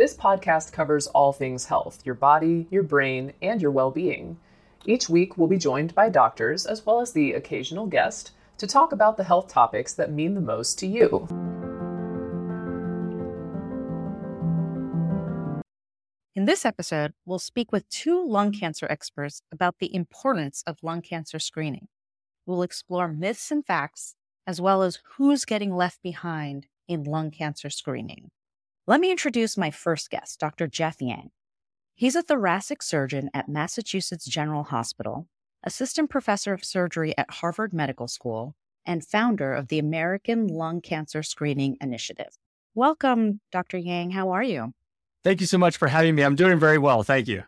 This podcast covers all things health, your body, your brain, and your well-being. Each week, we'll be joined by doctors, as well as the occasional guest, to talk about the health topics that mean the most to you. In this episode, we'll speak with two lung cancer experts about the importance of lung cancer screening. We'll explore myths and facts, as well as who's getting left behind in lung cancer screening. Let me introduce my first guest, Dr. Jeff Yang. He's a thoracic surgeon at Massachusetts General Hospital, assistant professor of surgery at Harvard Medical School, and founder of the American Lung Cancer Screening Initiative. Welcome, Dr. Yang. How are you? Thank you so much for having me. I'm doing very well. Thank you.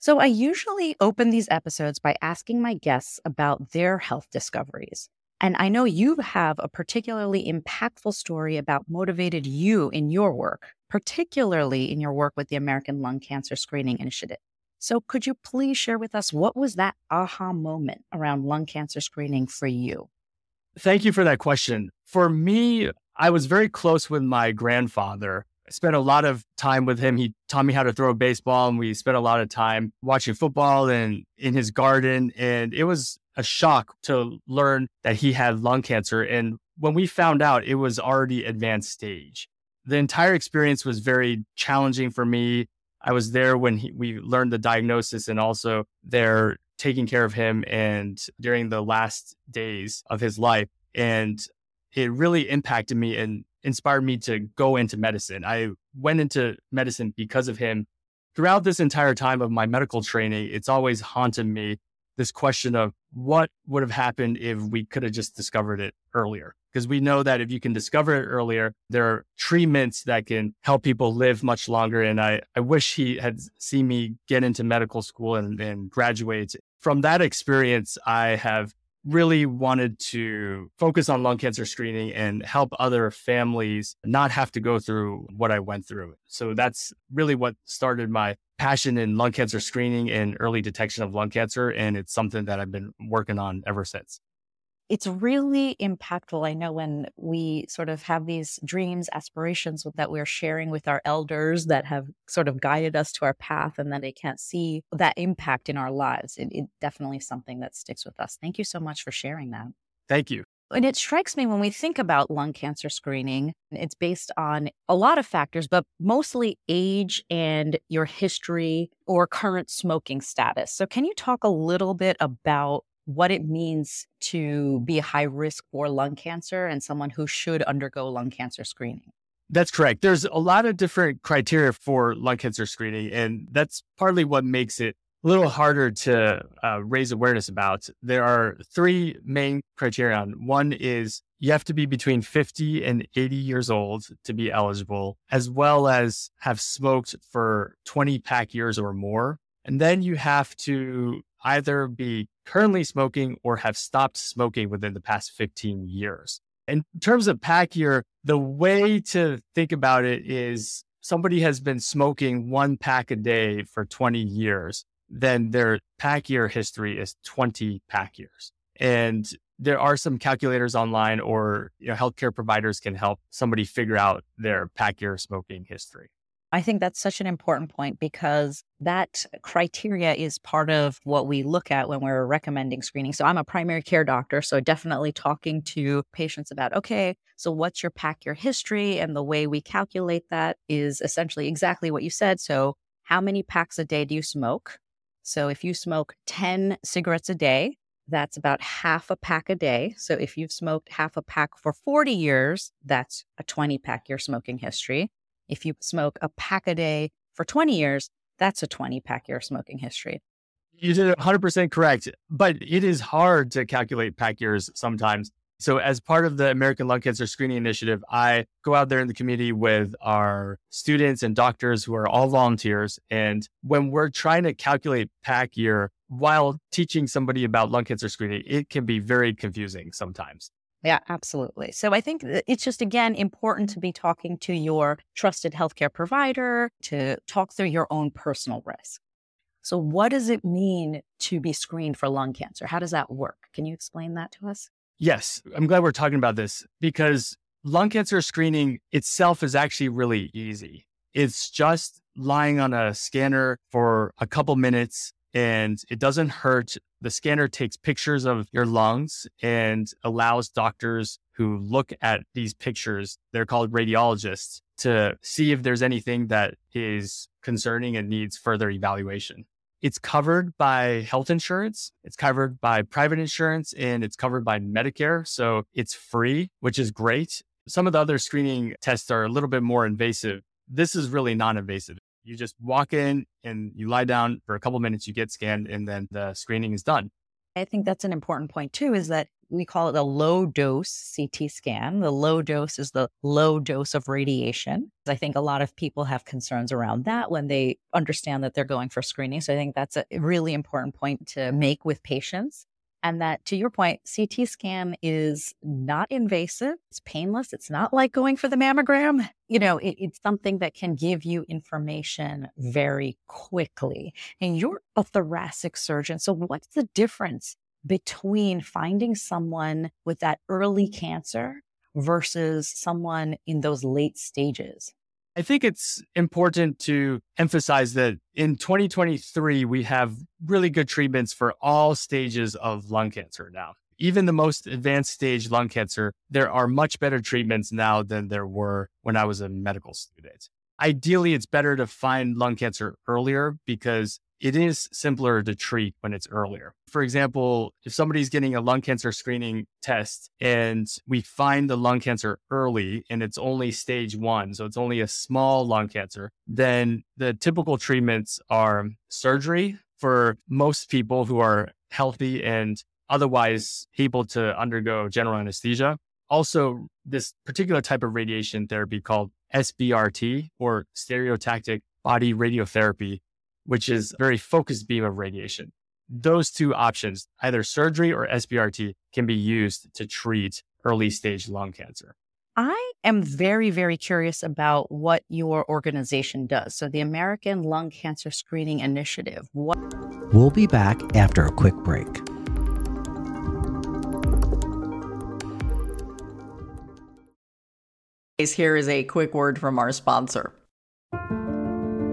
So I usually open these episodes by asking my guests about their health discoveries. And I know you have a particularly impactful story about motivated you in your work, particularly in your work with the American Lung Cancer Screening Initiative. So could you please share with us, what was that aha moment around lung cancer screening for you? Thank you for that question. For me, I was very close with my grandfather. I spent a lot of time with him. He taught me how to throw a baseball, and we spent a lot of time watching football and in his garden. And it was a shock to learn that he had lung cancer. And when we found out, it was already advanced stage. The entire experience was very challenging for me. I was there when we learned the diagnosis, and also there taking care of him and during the last days of his life. And it really impacted me and inspired me to go into medicine. I went into medicine because of him. Throughout this entire time of my medical training, it's always haunted me, this question of what would have happened if we could have just discovered it earlier. Because we know that if you can discover it earlier, there are treatments that can help people live much longer. And I wish he had seen me get into medical school and graduate. From that experience, I have really wanted to focus on lung cancer screening and help other families not have to go through what I went through. So that's really what started my passion in lung cancer screening and early detection of lung cancer. And it's something that I've been working on ever since. It's really impactful. I know when we sort of have these dreams, aspirations that we're sharing with our elders that have sort of guided us to our path, and then they can't see that impact in our lives. It definitely is something that sticks with us. Thank you so much for sharing that. Thank you. And it strikes me when we think about lung cancer screening, it's based on a lot of factors, but mostly age and your history or current smoking status. So can you talk a little bit about what it means to be high risk for lung cancer and someone who should undergo lung cancer screening? That's correct. There's a lot of different criteria for lung cancer screening, and that's partly what makes it a little harder to raise awareness about. There are three main criteria. One is you have to be between 50 and 80 years old to be eligible, as well as have smoked for 20 pack years or more. And then you have to either be currently smoking or have stopped smoking within the past 15 years. In terms of pack year, the way to think about it is somebody has been smoking one pack a day for 20 years, then their pack year history is 20 pack years. And there are some calculators online, or healthcare providers can help somebody figure out their pack year smoking history. I think that's such an important point, because that criteria is part of what we look at when we're recommending screening. So I'm a primary care doctor, so definitely talking to patients about, okay, so what's your pack year history? And the way we calculate that is essentially exactly what you said. So how many packs a day do you smoke? So if you smoke 10 cigarettes a day, that's about half a pack a day. So if you've smoked half a pack for 40 years, that's a 20 pack year smoking history. If you smoke a pack a day for 20 years, that's a 20-pack year smoking history. You did 100% correct, but it is hard to calculate pack years sometimes. So as part of the American Lung Cancer Screening Initiative, I go out there in the community with our students and doctors who are all volunteers. And when we're trying to calculate pack year while teaching somebody about lung cancer screening, it can be very confusing sometimes. Yeah, absolutely. So I think it's just, again, important to be talking to your trusted healthcare provider to talk through your own personal risk. So what does it mean to be screened for lung cancer? How does that work? Can you explain that to us? Yes, I'm glad we're talking about this, because lung cancer screening itself is actually really easy. It's just lying on a scanner for a couple minutes and it doesn't hurt. The scanner takes pictures of your lungs and allows doctors who look at these pictures, they're called radiologists, to see if there's anything that is concerning and needs further evaluation. It's covered by health insurance, it's covered by private insurance, and it's covered by Medicare. So it's free, which is great. Some of the other screening tests are a little bit more invasive. This is really non-invasive. You just walk in and you lie down for a couple of minutes, you get scanned, and then the screening is done. I think that's an important point too, is that we call it a low dose CT scan. The low dose is the low dose of radiation. I think a lot of people have concerns around that when they understand that they're going for screening. So I think that's a really important point to make with patients. And that, to your point, CT scan is not invasive. It's painless. It's not like going for the mammogram. You know, it's something that can give you information very quickly. And you're a thoracic surgeon. So what's the difference between finding someone with that early cancer versus someone in those late stages? I think it's important to emphasize that in 2023, we have really good treatments for all stages of lung cancer now. Even the most advanced stage lung cancer, there are much better treatments now than there were when I was a medical student. Ideally, it's better to find lung cancer earlier because it is simpler to treat when it's earlier. For example, if somebody's getting a lung cancer screening test and we find the lung cancer early and it's only stage 1, so it's only a small lung cancer, then the typical treatments are surgery for most people who are healthy and otherwise able to undergo general anesthesia. Also, this particular type of radiation therapy called SBRT, or stereotactic body radiotherapy, which is a very focused beam of radiation. Those two options, either surgery or SBRT, can be used to treat early stage lung cancer. I am very, very curious about what your organization does. So the American Lung Cancer Screening Initiative. We'll be back after a quick break. Here is a quick word from our sponsor.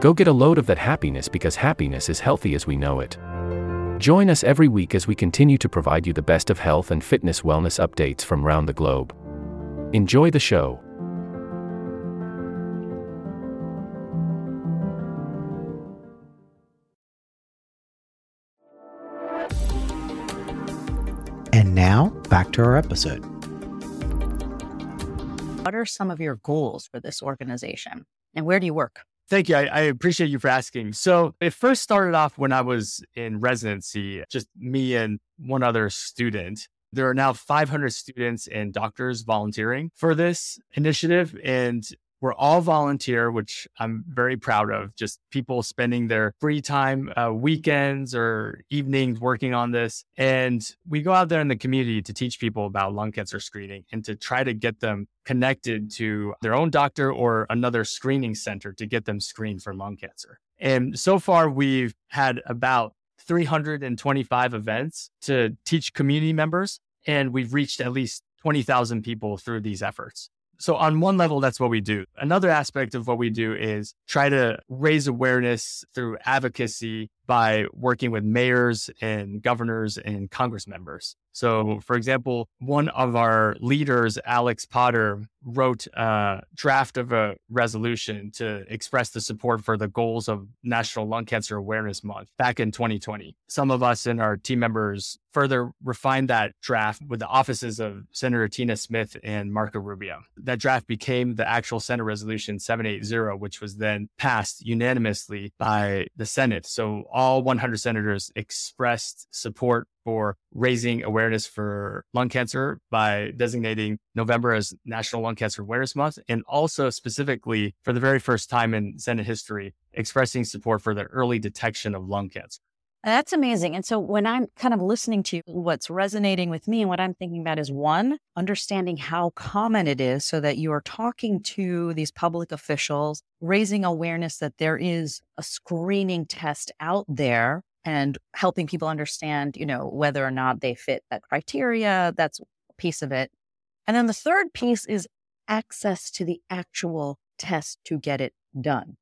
Go get a load of that happiness, because happiness is healthy as we know it. Join us every week as we continue to provide you the best of health and fitness wellness updates from around the globe. Enjoy the show. And now, back to our episode. What are some of your goals for this organization, and where do you work? Thank you. I appreciate you for asking. So it first started off when I was in residency, just me and one other student. There are now 500 students and doctors volunteering for this initiative, and we're all volunteer, which I'm very proud of. Just people spending their free time, weekends or evenings working on this. And we go out there in the community to teach people about lung cancer screening and to try to get them connected to their own doctor or another screening center to get them screened for lung cancer. And so far, we've had about 325 events to teach community members, and we've reached at least 20,000 people through these efforts. So on one level, that's what we do. Another aspect of what we do is try to raise awareness through advocacy by working with mayors and governors and Congress members. So, for example, one of our leaders, Alex Potter, wrote a draft of a resolution to express the support for the goals of National Lung Cancer Awareness Month back in 2020. Some of us and our team members further refined that draft with the offices of Senator Tina Smith and Marco Rubio. That draft became the actual Senate Resolution 780, which was then passed unanimously by the Senate. So all 100 senators expressed support for raising awareness for lung cancer by designating November as National Lung Cancer Awareness Month, and also specifically for the very first time in Senate history, expressing support for the early detection of lung cancer. That's amazing. And so when I'm kind of listening to you, what's resonating with me and what I'm thinking about is, one, understanding how common it is so that you are talking to these public officials, raising awareness that there is a screening test out there, and helping people understand, you know, whether or not they fit that criteria. That's a piece of it. And then the third piece is access to the actual test to get it done.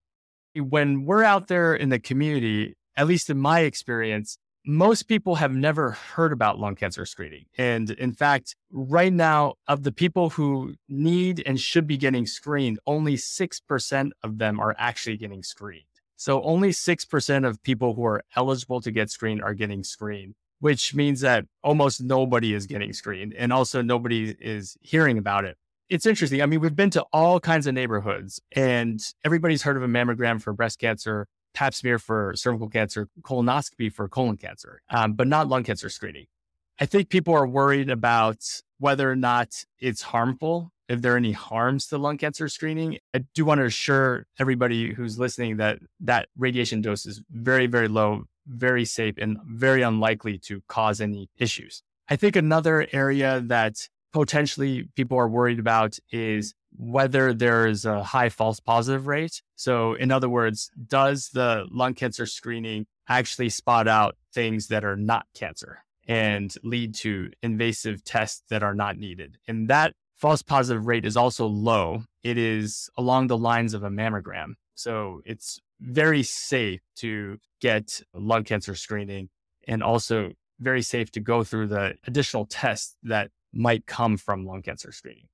When we're out there in the community, at least in my experience, most people have never heard about lung cancer screening. And in fact, right now, of the people who need and should be getting screened, only 6% of them are actually getting screened. So only 6% of people who are eligible to get screened are getting screened, which means that almost nobody is getting screened, and also nobody is hearing about it. It's interesting. I mean, we've been to all kinds of neighborhoods, and everybody's heard of a mammogram for breast cancer, pap smear for cervical cancer, colonoscopy for colon cancer, but not lung cancer screening. I think people are worried about whether or not it's harmful, if there are any harms to lung cancer screening. I do want to assure everybody who's listening that that radiation dose is very, very low, very safe, and very unlikely to cause any issues. I think another area that potentially people are worried about is whether there is a high false positive rate. So in other words, does the lung cancer screening actually spot out things that are not cancer and lead to invasive tests that are not needed? And that false positive rate is also low. It is along the lines of a mammogram. So it's very safe to get lung cancer screening, and also very safe to go through the additional tests that might come from lung cancer screening.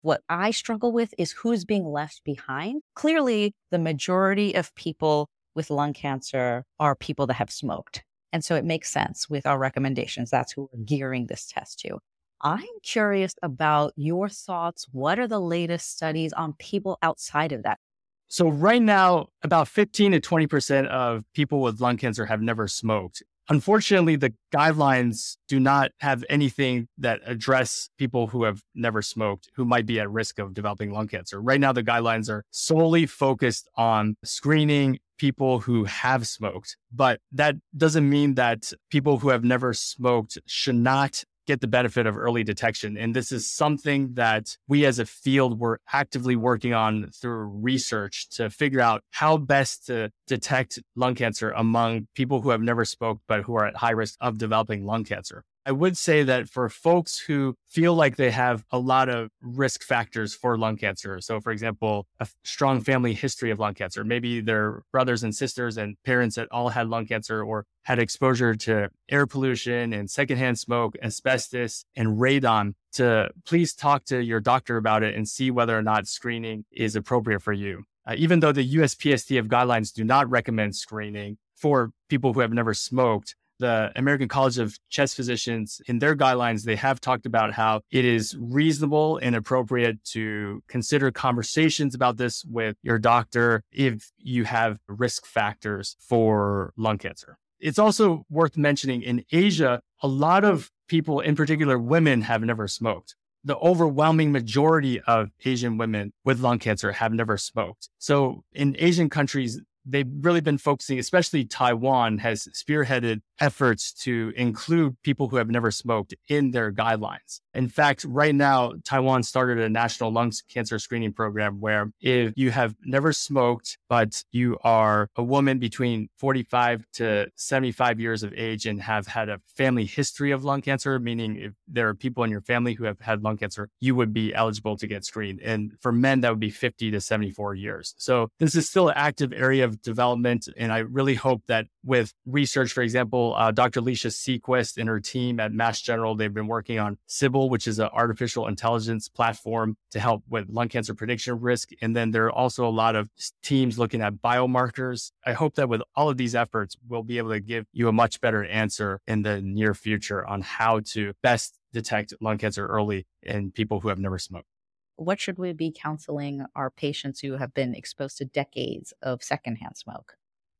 What I struggle with is who's being left behind. Clearly, the majority of people with lung cancer are people that have smoked. And so it makes sense with our recommendations. That's who we're gearing this test to. I'm curious about your thoughts. What are the latest studies on people outside of that? So right now, about 15 to 20% of people with lung cancer have never smoked. Unfortunately, the guidelines do not have anything that address people who have never smoked, who might be at risk of developing lung cancer. Right now, the guidelines are solely focused on screening people who have smoked, but that doesn't mean that people who have never smoked should not get the benefit of early detection. And this is something that we as a field were actively working on through research to figure out how best to detect lung cancer among people who have never smoked, but who are at high risk of developing lung cancer. I would say that for folks who feel like they have a lot of risk factors for lung cancer, so for example, a strong family history of lung cancer, maybe their brothers and sisters and parents that all had lung cancer or had exposure to air pollution and secondhand smoke, asbestos, and radon, to please talk to your doctor about it and see whether or not screening is appropriate for you. Even though the USPSTF guidelines do not recommend screening for people who have never smoked, the American College of Chest Physicians, in their guidelines, they have talked about how it is reasonable and appropriate to consider conversations about this with your doctor if you have risk factors for lung cancer. It's also worth mentioning, in Asia, a lot of people, in particular women, have never smoked. The overwhelming majority of Asian women with lung cancer have never smoked. So in Asian countries, they've really been focusing, especially Taiwan has spearheaded efforts to include people who have never smoked in their guidelines. In fact, right now, Taiwan started a national lung cancer screening program where if you have never smoked, but you are a woman between 45 to 75 years of age and have had a family history of lung cancer, meaning if there are people in your family who have had lung cancer, you would be eligible to get screened. And for men, that would be 50 to 74 years. So this is still an active area of of development. And I really hope that with research, for example, Dr. Alicia Sequist and her team at Mass General, they've been working on Sybil, which is an artificial intelligence platform to help with lung cancer prediction risk. And then there are also a lot of teams looking at biomarkers. I hope that with all of these efforts, we'll be able to give you a much better answer in the near future on how to best detect lung cancer early in people who have never smoked. What should we be counseling our patients who have been exposed to decades of secondhand smoke?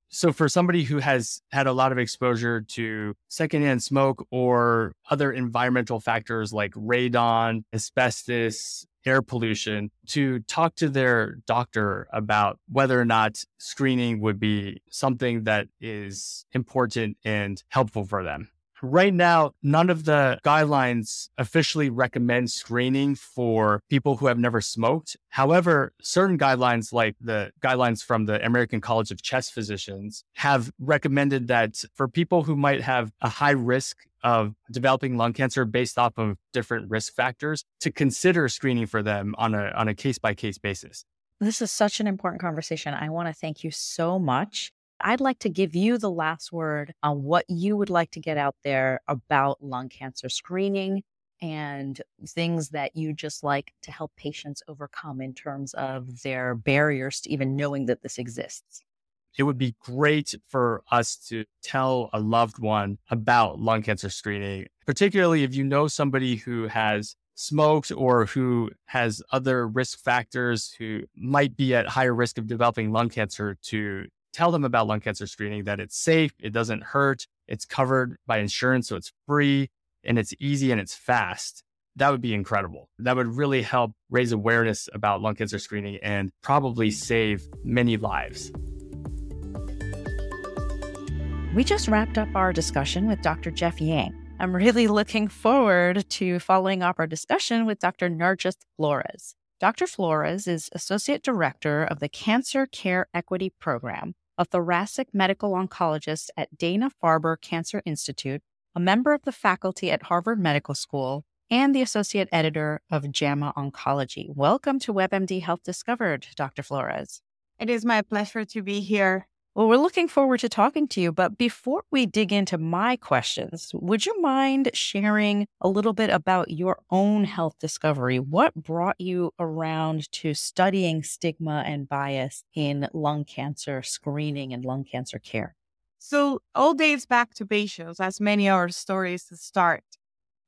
So for somebody who has had a lot of exposure to secondhand smoke or other environmental factors like radon, asbestos, air pollution, to talk to their doctor about whether or not screening would be something that is important and helpful for them. Right now, none of the guidelines officially recommend screening for people who have never smoked. However, certain guidelines, like the guidelines from the American College of Chest Physicians, have recommended that for people who might have a high risk of developing lung cancer based off of different risk factors, to consider screening for them on a case-by-case basis. This is such an important conversation. I want to thank you so much. I'd like to give you the last word on what you would like to get out there about lung cancer screening and things that you just like to help patients overcome in terms of their barriers to even knowing that this exists. It would be great for us to tell a loved one about lung cancer screening, particularly if you know somebody who has smoked or who has other risk factors who might be at higher risk of developing lung cancer, to tell them about lung cancer screening, that it's safe, it doesn't hurt, it's covered by insurance, so it's free, and it's easy and it's fast. That would be incredible. That would really help raise awareness about lung cancer screening and probably save many lives. We just wrapped up our discussion with Dr. Jeff Yang. I'm really looking forward to following up our discussion with Dr. Nargis Flores. Dr. Flores is Associate Director of the Cancer Care Equity Program, a thoracic medical oncologist at Dana-Farber Cancer Institute, a member of the faculty at Harvard Medical School, and the Associate Editor of JAMA Oncology. Welcome to WebMD Health Discovered, Dr. Flores. It is my pleasure to be here. Well, we're looking forward to talking to you, but before we dig into my questions, would you mind sharing a little bit about your own health discovery? What brought you around to studying stigma and bias in lung cancer screening and lung cancer care? So all dates back to patients, as many of our stories start.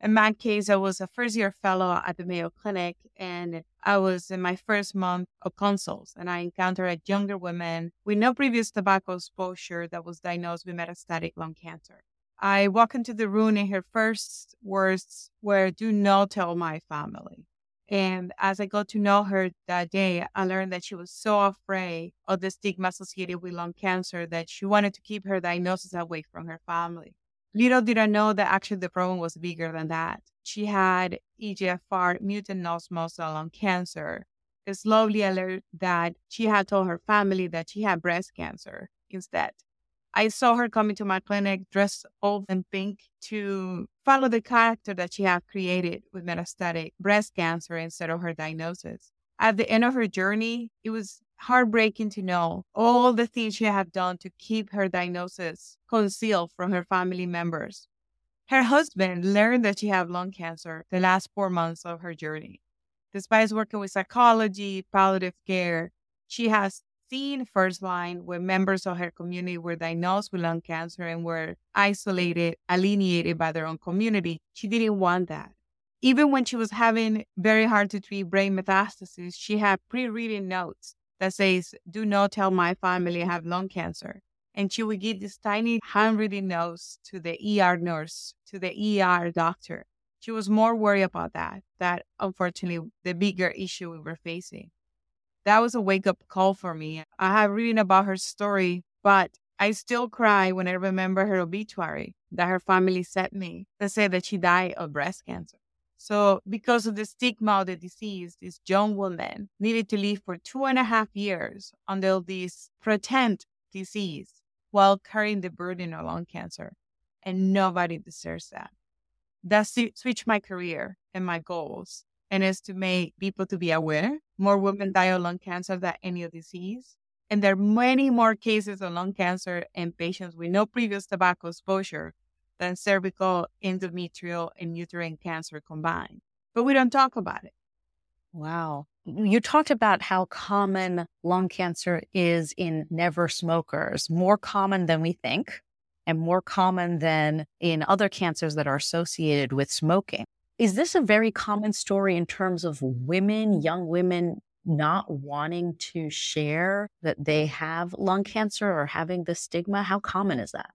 In my case, I was a first-year fellow at the Mayo Clinic, and I was in my first month of consults, and I encountered a younger woman with no previous tobacco exposure that was diagnosed with metastatic lung cancer. I walked into the room, and her first words were, "Do not tell my family." And as I got to know her that day, I learned that she was so afraid of the stigma associated with lung cancer that she wanted to keep her diagnosis away from her family. Little did I know that actually the problem was bigger than that. She had EGFR mutant non-small cell lung cancer. Slowly I learned that she had told her family that she had breast cancer instead. I saw her coming to my clinic dressed all in pink to follow the character that she had created with metastatic breast cancer instead of her diagnosis. At the end of her journey, it was heartbreaking to know all the things she had done to keep her diagnosis concealed from her family members. Her husband learned that she had lung cancer the last 4 months of her journey. Despite working with psychology, palliative care, she has seen first line where members of her community were diagnosed with lung cancer and were isolated, alienated by their own community. She didn't want that. Even when she was having very hard to treat brain metastases, she had pre-written notes that says, "Do not tell my family I have lung cancer." And she would give these tiny handwritten notes to the ER nurse, to the ER doctor. She was more worried about that unfortunately the bigger issue we were facing. That was a wake-up call for me. I have written about her story, but I still cry when I remember her obituary that her family sent me that said that she died of breast cancer. So because of the stigma of the disease, this young woman needed to live for 2.5 years until this pretend disease while carrying the burden of lung cancer. And nobody deserves that. That switched my career and my goals, and is to make people to be aware. More women die of lung cancer than any other disease. And there are many more cases of lung cancer in patients with no previous tobacco exposure than cervical, endometrial, and uterine cancer combined. But we don't talk about it. Wow. You talked about how common lung cancer is in never smokers, more common than we think, and more common than in other cancers that are associated with smoking. Is this a very common story in terms of women, young women, not wanting to share that they have lung cancer or having the stigma? How common is that?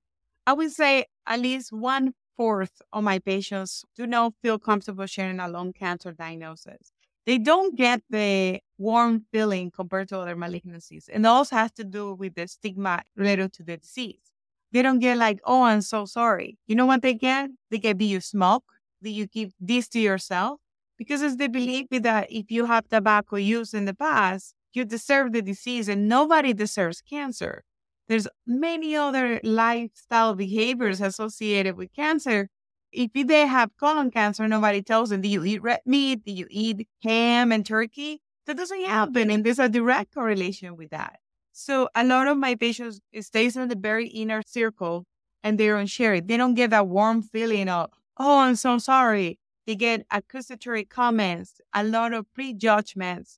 I would say at least 1/4 of my patients do not feel comfortable sharing a lung cancer diagnosis. They don't get the warm feeling compared to other malignancies. And it also has to do with the stigma related to the disease. They don't get like, oh, I'm so sorry. You know what they get? They get, do you smoke? Do you keep this to yourself? Because it's the belief that if you have tobacco use in the past, you deserve the disease, and nobody deserves cancer. There's many other lifestyle behaviors associated with cancer. If they have colon cancer, nobody tells them, do you eat red meat? Do you eat ham and turkey? That doesn't happen, and there's a direct correlation with that. So a lot of my patients stays in the very inner circle, and they don't share it. They don't get that warm feeling of, oh, I'm so sorry. They get accusatory comments, a lot of prejudgments,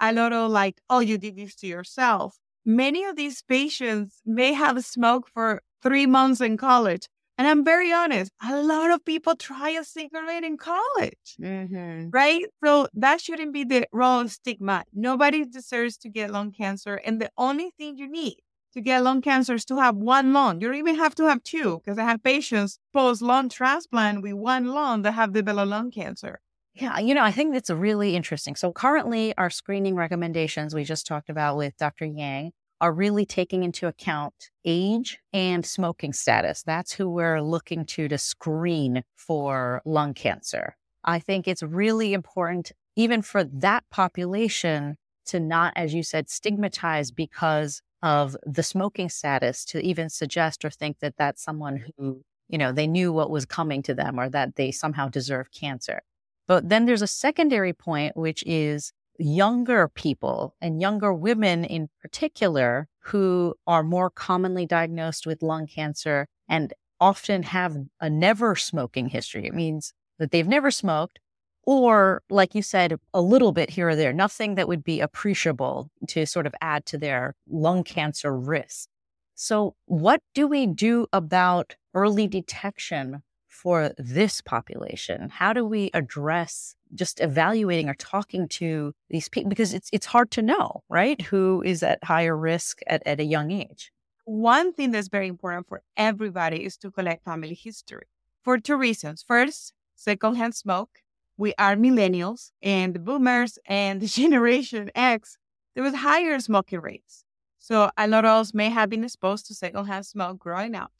a lot of like, oh, you did this to yourself. Many of these patients may have smoked for 3 months in college. And I'm very honest, a lot of people try a cigarette in college, right? So that shouldn't be the wrong stigma. Nobody deserves to get lung cancer. And the only thing you need to get lung cancer is to have one lung. You don't even have to have two, because I have patients post-lung transplant with one lung that have developed lung cancer. Yeah, you know, I think that's really interesting. So currently our screening recommendations we just talked about with Dr. Yang are really taking into account age and smoking status. That's who we're looking to screen for lung cancer. I think it's really important, even for that population, to not, as you said, stigmatize because of the smoking status, to even suggest or think that that's someone who, you know, they knew what was coming to them or that they somehow deserve cancer. But then there's a secondary point, which is younger people and younger women in particular who are more commonly diagnosed with lung cancer and often have a never smoking history. It means that they've never smoked, or, like you said, a little bit here or there, nothing that would be appreciable to sort of add to their lung cancer risk. So what do we do about early detection for this population? How do we address just evaluating or talking to these people? Because it's hard to know, right, who is at higher risk at a young age. One thing that's very important for everybody is to collect family history for two reasons. First, secondhand smoke. We are millennials and the boomers and the Generation X. There was higher smoking rates. So a lot of us may have been exposed to secondhand smoke growing up.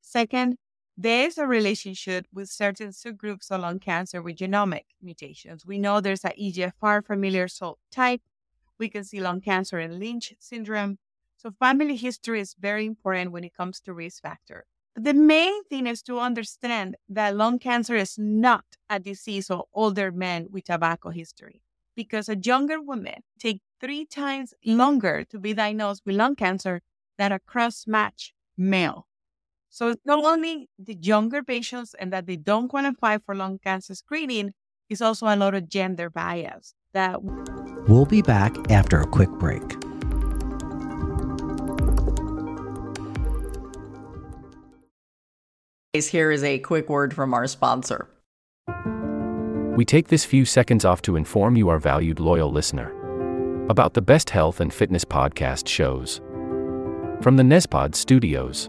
Second, there is a relationship with certain subgroups of lung cancer with genomic mutations. We know there's an EGFR familial cell type. We can see lung cancer in Lynch syndrome. So family history is very important when it comes to risk factor. But the main thing is to understand that lung cancer is not a disease of older men with tobacco history, because a younger woman takes 3 times longer to be diagnosed with lung cancer than a cross-matched male. So it's not only the younger patients and that they don't qualify for lung cancer screening, it's also a lot of gender bias. We'll be back after a quick break. Here is a quick word from our sponsor. We take this few seconds off to inform you, our valued loyal listener, about the best health and fitness podcast shows from the Nezpod Studios.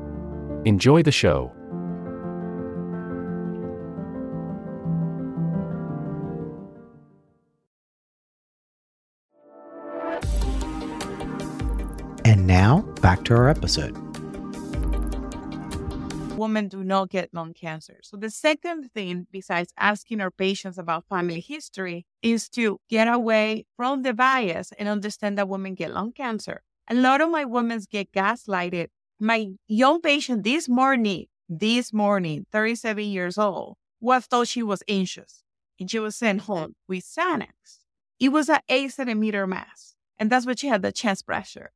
Enjoy the show. And now, back to our episode. Women do not get lung cancer. So the second thing, besides asking our patients about family history, is to get away from the bias and understand that women get lung cancer. A lot of my women get gaslighted. My young patient this morning, 37 years old, was told she was anxious, and she was sent home with Xanax. It was an 8 centimeter mass, and that's what she had, the chest pressure.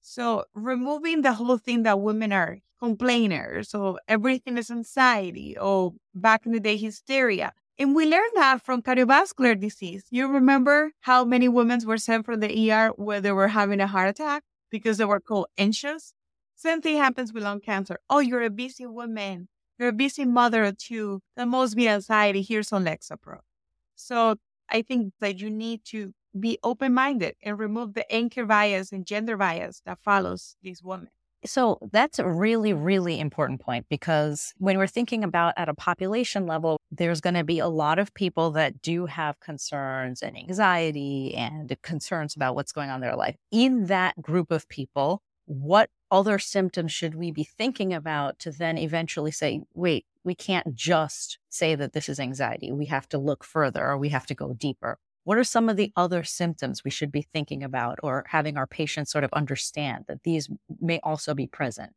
So removing the whole thing that women are complainers, or everything is anxiety, or back in the day, hysteria. And we learned that from cardiovascular disease. You remember how many women were sent from the ER where they were having a heart attack because they were called anxious? Same thing happens with lung cancer. Oh, you're a busy woman. You're a busy mother of two. That must be anxiety. Here's some Lexapro. So I think that you need to be open-minded and remove the anchor bias and gender bias that follows these women. So that's a really, really important point, because when we're thinking about at a population level, there's going to be a lot of people that do have concerns and anxiety and concerns about what's going on in their life. In that group of people, what other symptoms should we be thinking about to then eventually say, wait, we can't just say that this is anxiety. We have to look further, or we have to go deeper. What are some of the other symptoms we should be thinking about, or having our patients sort of understand that these may also be present?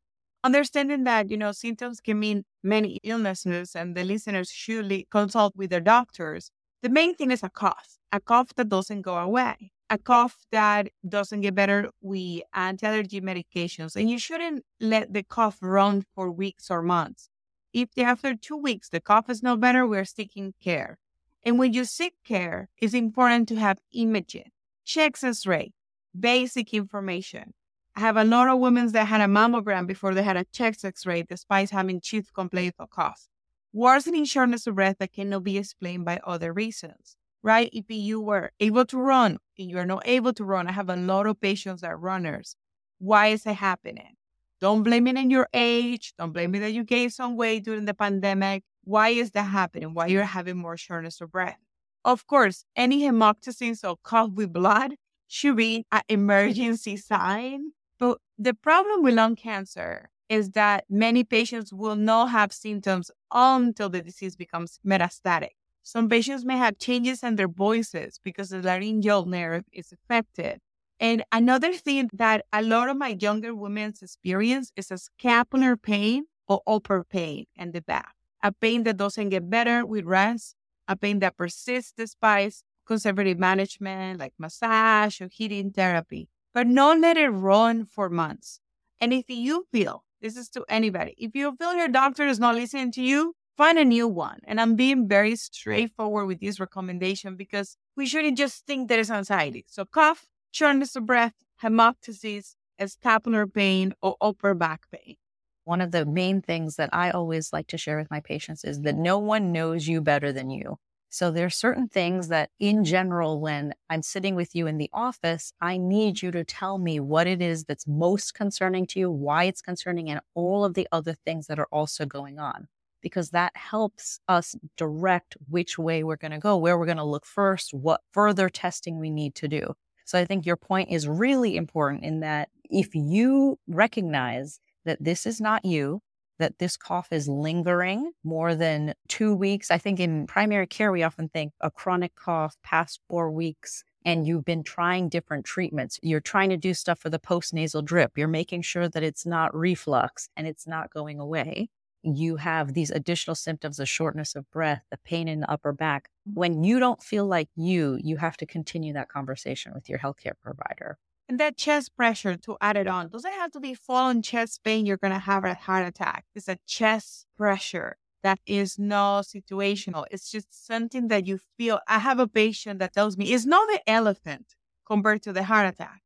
Understanding that, symptoms can mean many illnesses, and the listeners should consult with their doctors. The main thing is a cough that doesn't go away, a cough that doesn't get better with anti-allergy medications. And you shouldn't let the cough run for weeks or months. If after 2 weeks the cough is no better, we're seeking care. And when you seek care, it's important to have imaging, check X-ray, basic information. I have a lot of women that had a mammogram before they had a chest X-ray, despite having chief complaints of cough. Worsening shortness of breath that cannot be explained by other reasons, right? If you were able to run and you are not able to run, I have a lot of patients that are runners. Why is it happening? Don't blame it on your age. Don't blame it that you gained some weight during the pandemic. Why is that happening? Why you're having more shortness of breath? Of course, any hemoptysis, so cough with blood, should be an emergency sign. But the problem with lung cancer is that many patients will not have symptoms until the disease becomes metastatic. Some patients may have changes in their voices because the laryngeal nerve is affected. And another thing that a lot of my younger women experience is a scapular pain or upper pain in the back. A pain that doesn't get better with rest, a pain that persists despite conservative management like massage or heating therapy. But don't let it run for months. And if you feel, this is to anybody, if you feel your doctor is not listening to you, find a new one. And I'm being very straightforward with this recommendation, because we shouldn't just think there is anxiety. So cough, shortness of breath, hemoptysis, scapular pain, or upper back pain. One of the main things that I always like to share with my patients is that no one knows you better than you. So there are certain things that in general, when I'm sitting with you in the office, I need you to tell me what it is that's most concerning to you, why it's concerning, and all of the other things that are also going on, because that helps us direct which way we're going to go, where we're going to look first, what further testing we need to do. So I think your point is really important in that if you recognize that this is not you, that this cough is lingering more than 2 weeks. I think in primary care, we often think a chronic cough past 4 weeks, and you've been trying different treatments. You're trying to do stuff for the post-nasal drip. You're making sure that it's not reflux and it's not going away. You have these additional symptoms of shortness of breath, the pain in the upper back. When you don't feel like you have to continue that conversation with your healthcare provider. And that chest pressure, to add it on, doesn't have to be full on chest pain you're going to have a heart attack. It's a chest pressure that is not situational. It's just something that you feel. I have a patient that tells me it's not the elephant compared to the heart attack.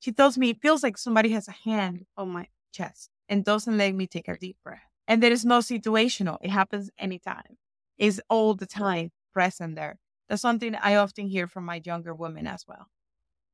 She tells me it feels like somebody has a hand on my chest and doesn't let me take a deep breath. And there is no situational. It happens anytime. It's all the time present there. That's something I often hear from my younger women as well.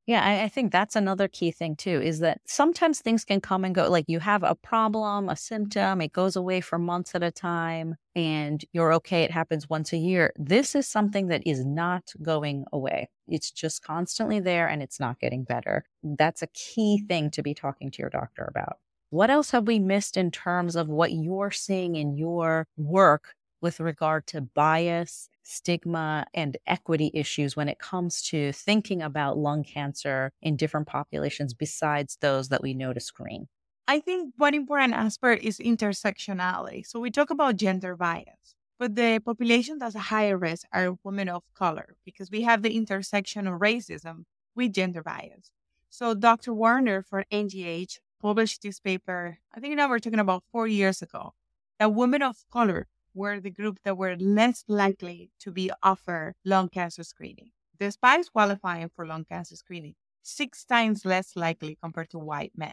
Yeah, I think that's another key thing, too, is that sometimes things can come and go. Like you have a problem, a symptom, it goes away for months at a time, and you're okay. It happens once a year. This is something that is not going away. It's just constantly there and it's not getting better. That's a key thing to be talking to your doctor about. What else have we missed in terms of what you're seeing in your work with regard to bias, stigma, and equity issues when it comes to thinking about lung cancer in different populations besides those that we know to screen? I think one important aspect is intersectionality. So we talk about gender bias, but the population that's a higher risk are women of color because we have the intersection of racism with gender bias. So Dr. Warner for NGH published this paper, I think now we're talking about 4 years ago, that women of color were the group that were less likely to be offered lung cancer screening. Despite qualifying for lung cancer screening, 6 times less likely compared to white men.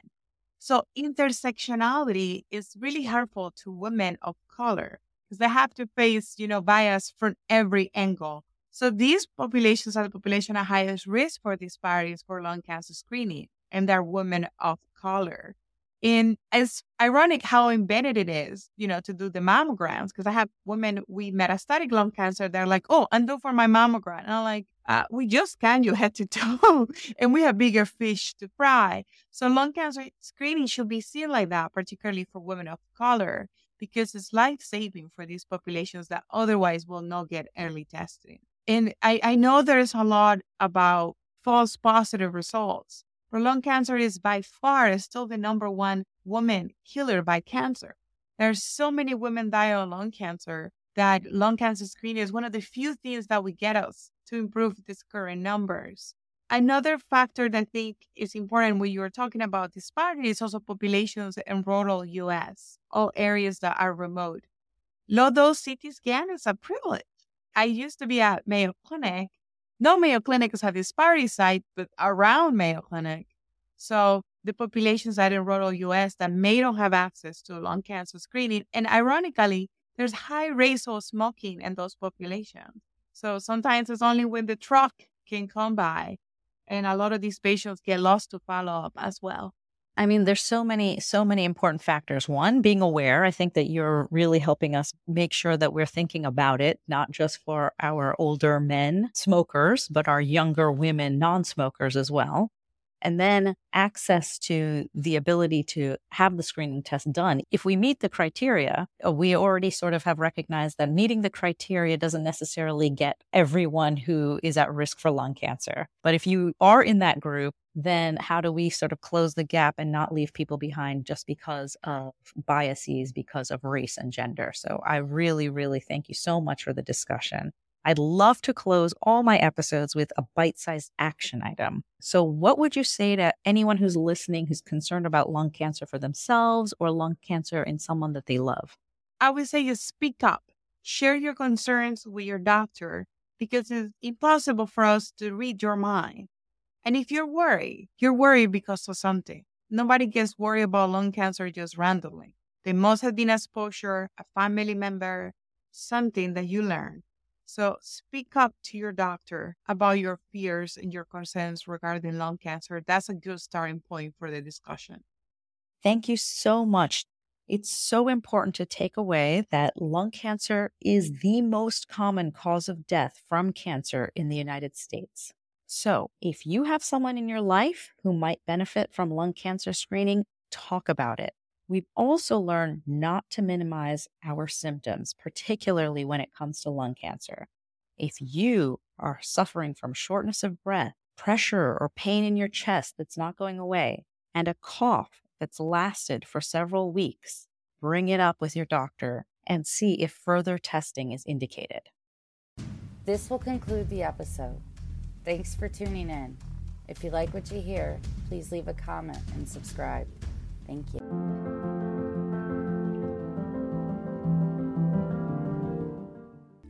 So intersectionality is really harmful to women of color because they have to face, bias from every angle. So these populations are the population at highest risk for disparities for lung cancer screening, and they're women of color. And it's ironic how embedded it is, to do the mammograms, because I have women with metastatic lung cancer. They're like, oh, I'm due for my mammogram. And I'm like, we just scanned you head to toe, and we have bigger fish to fry. So lung cancer screening should be seen like that, particularly for women of color, because it's life-saving for these populations that otherwise will not get early testing. And I know there's a lot about false positive results. For lung cancer is by far still the number one woman killer by cancer. There's so many women die of lung cancer that lung cancer screening is one of the few things that would get us to improve these current numbers. Another factor that I think is important when you're talking about disparity is also populations in rural U.S., all areas that are remote. Low-dose CT scan is a privilege. I used to be at Mayo Clinic. No Mayo Clinic is a disparity site, but around Mayo Clinic. So the populations that in rural U.S. that may not have access to lung cancer screening. And ironically, there's high rates of smoking in those populations. So sometimes it's only when the truck can come by. And a lot of these patients get lost to follow up as well. I mean, there's so many important factors. One, being aware. I think that you're really helping us make sure that we're thinking about it, not just for our older men smokers, but our younger women non-smokers as well. And then access to the ability to have the screening test done. If we meet the criteria, we already sort of have recognized that meeting the criteria doesn't necessarily get everyone who is at risk for lung cancer. But if you are in that group, then how do we sort of close the gap and not leave people behind just because of biases, because of race and gender? So I really, really thank you so much for the discussion. I'd love to close all my episodes with a bite-sized action item. So what would you say to anyone who's listening who's concerned about lung cancer for themselves or lung cancer in someone that they love? I would say you speak up. Share your concerns with your doctor because it's impossible for us to read your mind. And if you're worried because of something. Nobody gets worried about lung cancer just randomly. There must have been exposure, a family member, something that you learned. So speak up to your doctor about your fears and your concerns regarding lung cancer. That's a good starting point for the discussion. Thank you so much. It's so important to take away that lung cancer is the most common cause of death from cancer in the United States. So if you have someone in your life who might benefit from lung cancer screening, talk about it. We've also learned not to minimize our symptoms, particularly when it comes to lung cancer. If you are suffering from shortness of breath, pressure or pain in your chest that's not going away, and a cough that's lasted for several weeks, bring it up with your doctor and see if further testing is indicated. This will conclude the episode. Thanks for tuning in. If you like what you hear, please leave a comment and subscribe. Thank you.